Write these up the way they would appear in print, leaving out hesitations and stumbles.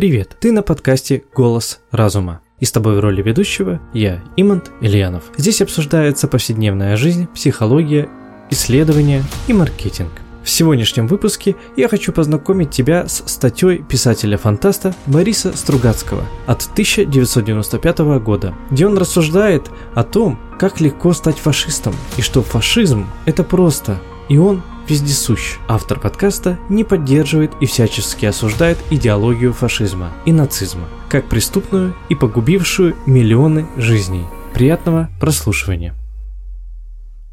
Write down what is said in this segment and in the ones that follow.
Привет, ты на подкасте «Голос разума». И с тобой в роли ведущего я, Имант Ильянов. Здесь обсуждается повседневная жизнь, психология, исследования и маркетинг. В сегодняшнем выпуске я хочу познакомить тебя с статьей писателя-фантаста Бориса Стругацкого от 1995 года, где он рассуждает о том, как легко стать фашистом, и что фашизм – это просто, и он вездесущ. Автор подкаста не поддерживает и всячески осуждает идеологию фашизма и нацизма, как преступную и погубившую миллионы жизней. Приятного прослушивания.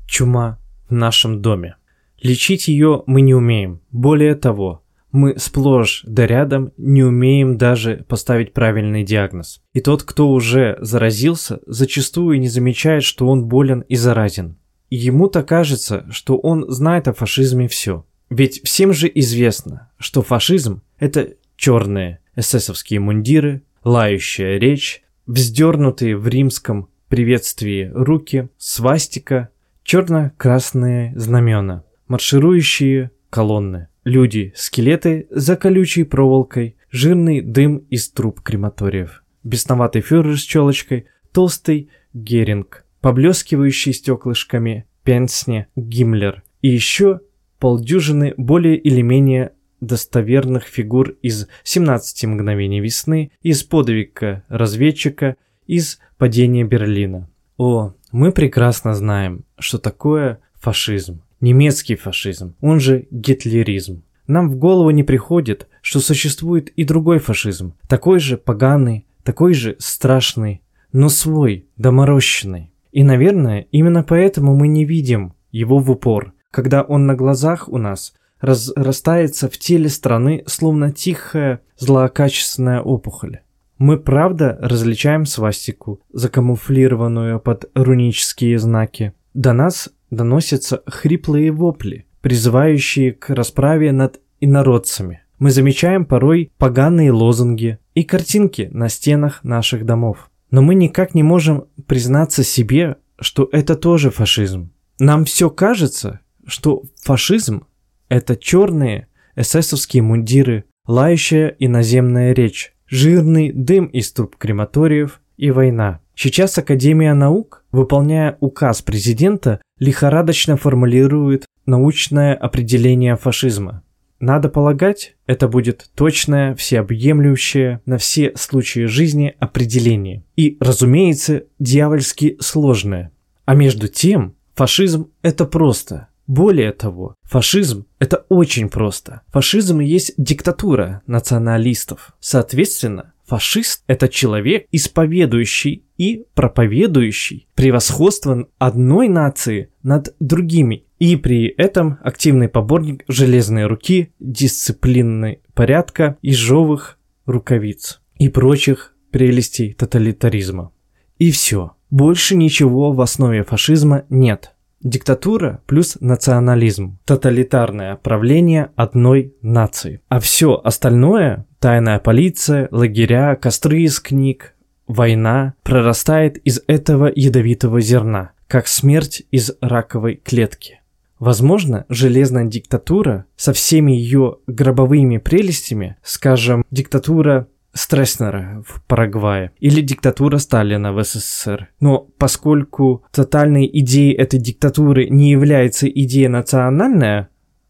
Чума в нашем доме. Лечить ее мы не умеем. Более того, мы сплошь да рядом не умеем даже поставить правильный диагноз. И тот, кто уже заразился, зачастую не замечает, что он болен и заразен. И ему-то кажется, что он знает о фашизме все. Ведь всем же известно, что фашизм – это черные эсэсовские мундиры, лающая речь, вздернутые в римском приветствии руки, свастика, черно-красные знамена. Марширующие колонны, люди-скелеты за колючей проволокой, жирный дым из труб крематориев, бесноватый фюрер с челочкой, толстый Геринг, поблескивающий стеклышками Пенсне Гиммлер и еще полдюжины более или менее достоверных фигур из «17 мгновений весны», из «Подвига разведчика», из «Падения Берлина». О, мы прекрасно знаем, что такое фашизм. Немецкий фашизм, он же гитлеризм. Нам в голову не приходит, что существует и другой фашизм, такой же поганый, такой же страшный, но свой, доморощенный. И, наверное, именно поэтому мы не видим его в упор, когда он на глазах у нас разрастается в теле страны, словно тихая злокачественная опухоль. Мы правда различаем свастику, закамуфлированную под рунические знаки. До нас доносятся хриплые вопли, призывающие к расправе над инородцами. Мы замечаем порой поганые лозунги и картинки на стенах наших домов. Но мы никак не можем признаться себе, что это тоже фашизм. Нам все кажется, что фашизм – это черные эсэсовские мундиры, лающая иноземная речь, жирный дым из труб крематориев и война. Сейчас Академия наук, выполняя указ президента, лихорадочно формулирует научное определение фашизма. Надо полагать, это будет точное, всеобъемлющее на все случаи жизни определение. И, разумеется, дьявольски сложное. А между тем, фашизм – это просто. Более того, фашизм – это очень просто. Фашизм есть диктатура националистов. Соответственно, фашист – это человек, исповедующий и проповедующий превосходство одной нации над другими, и при этом активный поборник железной руки, дисциплины порядка, ежовых рукавиц и прочих прелестей тоталитаризма. И все. Больше ничего в основе фашизма нет. Диктатура плюс национализм. Тоталитарное правление одной нации. А все остальное – тайная полиция, лагеря, костры из книг, война – прорастает из этого ядовитого зерна, как смерть из раковой клетки. Возможно, железная диктатура со всеми ее гробовыми прелестями, скажем, диктатура Стресснера в Парагвае или диктатура Сталина в СССР. Но поскольку тотальной идеей этой диктатуры не является идея национальная,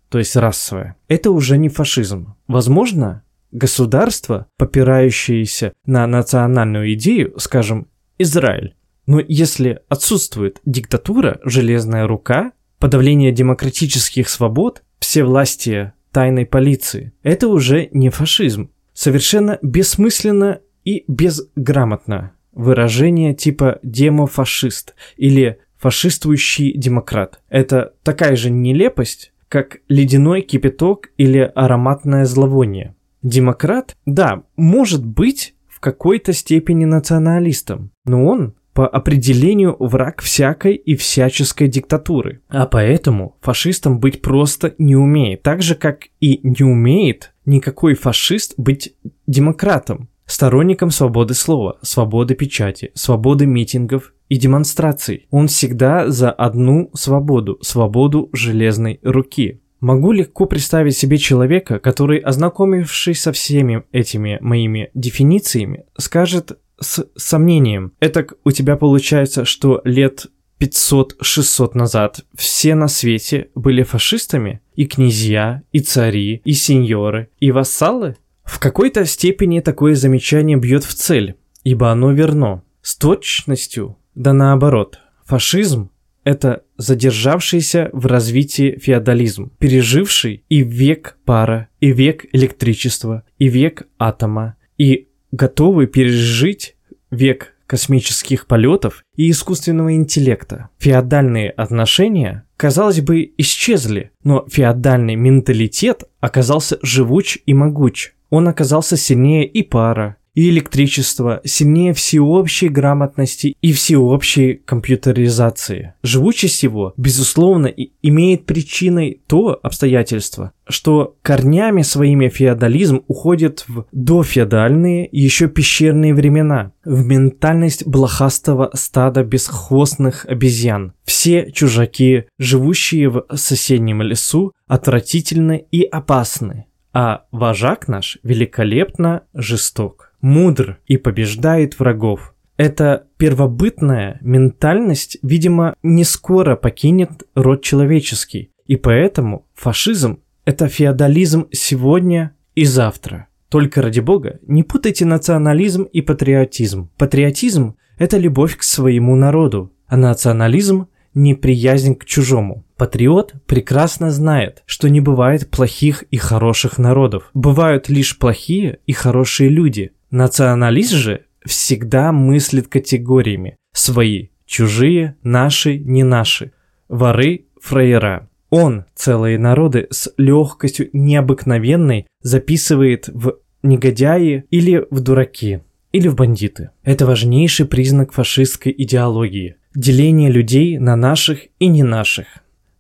то есть расовая, это уже не фашизм. Возможно, государство, попирающееся на национальную идею, скажем, Израиль. Но если отсутствует диктатура, железная рука, подавление демократических свобод, всевластие тайной полиции, это уже не фашизм. Совершенно бессмысленно и безграмотно выражение типа «демофашист» или «фашистующий демократ». Это такая же нелепость, как ледяной кипяток или ароматное зловоние. Демократ, да, может быть в какой-то степени националистом, но он по определению враг всякой и всяческой диктатуры. А поэтому фашистом быть просто не умеет, так же как и не умеет никакой фашист быть демократом, сторонником свободы слова, свободы печати, свободы митингов и демонстраций. Он всегда за одну свободу – свободу железной руки. Могу легко представить себе человека, который, ознакомившись со всеми этими моими дефинициями, скажет с сомнением: «Этак у тебя получается, что лет 500-600 назад все на свете были фашистами? И князья, и цари, и сеньоры, и вассалы?» В какой-то степени такое замечание бьет в цель, ибо оно верно. С точностью, да наоборот. Фашизм – это задержавшийся в развитии феодализм, переживший и век пара, и век электричества, и век атома, и готовый пережить век космических полетов и искусственного интеллекта. Феодальные отношения, казалось бы, исчезли, но феодальный менталитет оказался живуч и могуч. Он оказался сильнее и пара, и электричества, сильнее всеобщей грамотности и всеобщей компьютеризации. Живучесть его, безусловно, имеет причиной то обстоятельство, что корнями своими феодализм уходит в дофеодальные, еще пещерные времена, в ментальность блохастого стада бесхвостных обезьян. Все чужаки, живущие в соседнем лесу, отвратительны и опасны, а вожак наш великолепно жесток, мудр и побеждает врагов. Эта первобытная ментальность, видимо, не скоро покинет род человеческий, и поэтому фашизм – это феодализм сегодня и завтра. Только ради бога, не путайте национализм и патриотизм. Патриотизм – это любовь к своему народу, а национализм – неприязнь к чужому. Патриот прекрасно знает, что не бывает плохих и хороших народов. Бывают лишь плохие и хорошие люди. Националист же всегда мыслит категориями: свои, чужие, наши, не наши, воры, фраера. Он целые народы с легкостью необыкновенной записывает в негодяи или в дураки, или в бандиты. Это важнейший признак фашистской идеологии – деление людей на наших и не наших.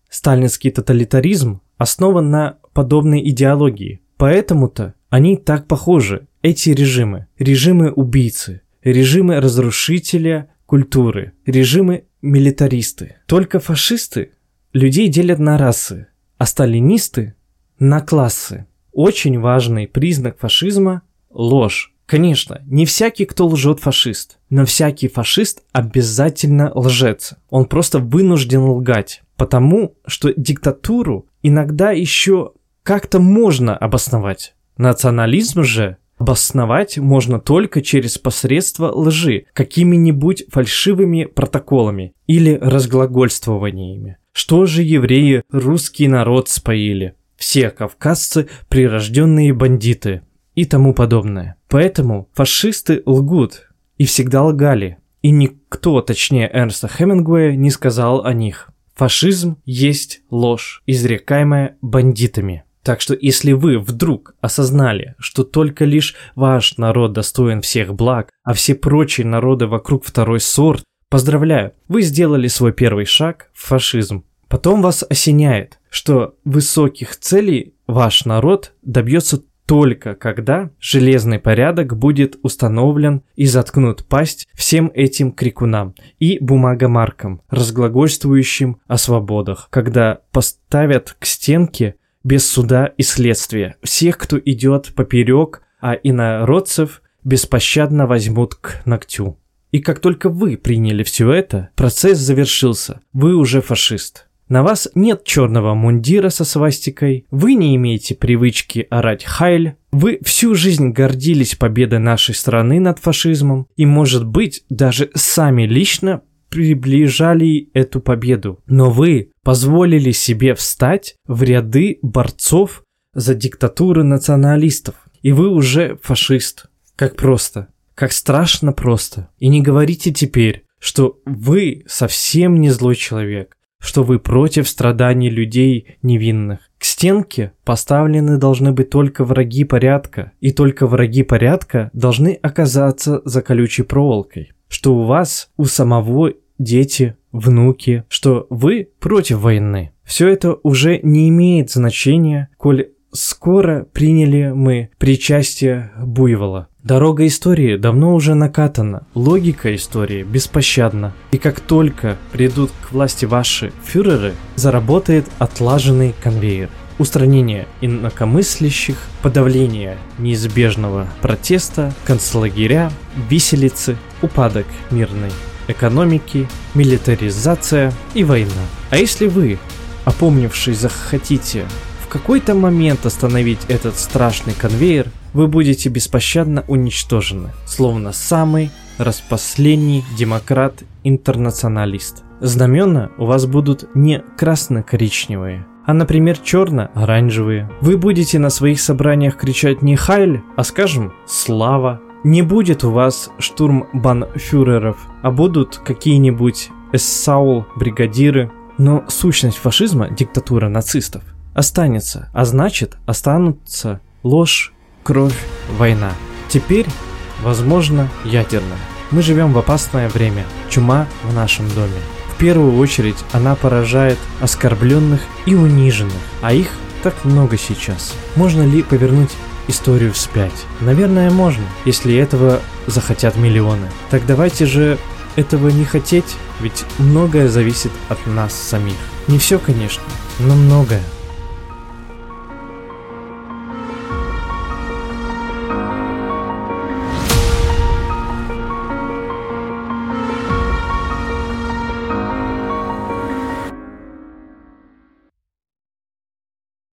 Сталинский тоталитаризм основан на подобной идеологии. Поэтому-то они так похожи, эти режимы. Режимы убийцы, режимы разрушителя культуры, режимы милитаристы. Только фашисты людей делят на расы, а сталинисты – на классы. Очень важный признак фашизма – ложь. Конечно, не всякий, кто лжет, фашист, но всякий фашист обязательно лжец. Он просто вынужден лгать, потому что диктатуру иногда еще как-то можно обосновать. Национализм же обосновать можно только через посредство лжи, какими-нибудь фальшивыми протоколами или разглагольствованиями. Что же евреи русский народ споили? Все кавказцы – прирожденные бандиты. И тому подобное. Поэтому фашисты лгут и всегда лгали, и никто, точнее Эрнста Хемингуэя, не сказал о них. Фашизм есть ложь, изрекаемая бандитами. Так что если вы вдруг осознали, что только лишь ваш народ достоин всех благ, а все прочие народы вокруг второй сорт, поздравляю, вы сделали свой первый шаг в фашизм. Потом вас осеняет, что высоких целей ваш народ добьется только когда железный порядок будет установлен и заткнут пасть всем этим крикунам и бумагомаркам, разглагольствующим о свободах, когда поставят к стенке без суда и следствия всех, кто идет поперек, а инородцев беспощадно возьмут к ногтю. И как только вы приняли все это, процесс завершился, вы уже фашист. На вас нет черного мундира со свастикой, вы не имеете привычки орать «Хайль», вы всю жизнь гордились победой нашей страны над фашизмом и, может быть, даже сами лично приближали эту победу. Но вы позволили себе встать в ряды борцов за диктатуру националистов, и вы уже фашист. Как просто, как страшно просто. И не говорите теперь, что вы совсем не злой человек, что вы против страданий людей невинных. К стенке поставлены должны быть только враги порядка, и только враги порядка должны оказаться за колючей проволокой. Что у вас, у самого, дети, внуки, что вы против войны. Все это уже не имеет значения, коль скоро приняли мы причастие буйвола. Дорога истории давно уже накатана, логика истории беспощадна. И как только придут к власти ваши фюреры, заработает отлаженный конвейер. устранение инакомыслящих, подавление неизбежного протеста, концлагеря, виселицы, упадок мирной экономики, милитаризация и война. А если вы, опомнившись, захотите в какой-то момент остановить этот страшный конвейер, вы будете беспощадно уничтожены, словно самый распоследний демократ-интернационалист. Знамена у вас будут не красно-коричневые, а, например, черно-оранжевые. Вы будете на своих собраниях кричать не «Хайль», а, скажем, «Слава». Не будет у вас штурмбанфюреров, а будут какие-нибудь эссаул-бригадиры. Но сущность фашизма, диктатура нацистов, останется, а значит, останутся ложь, кровь, война. Теперь, возможно, ядерная. Мы живем в опасное время. Чума в нашем доме. В первую очередь она поражает оскорбленных и униженных, а их так много сейчас. Можно ли повернуть историю вспять? Наверное, можно, если этого захотят миллионы. Так давайте же этого не хотеть, ведь многое зависит от нас самих. Не все, конечно, но многое.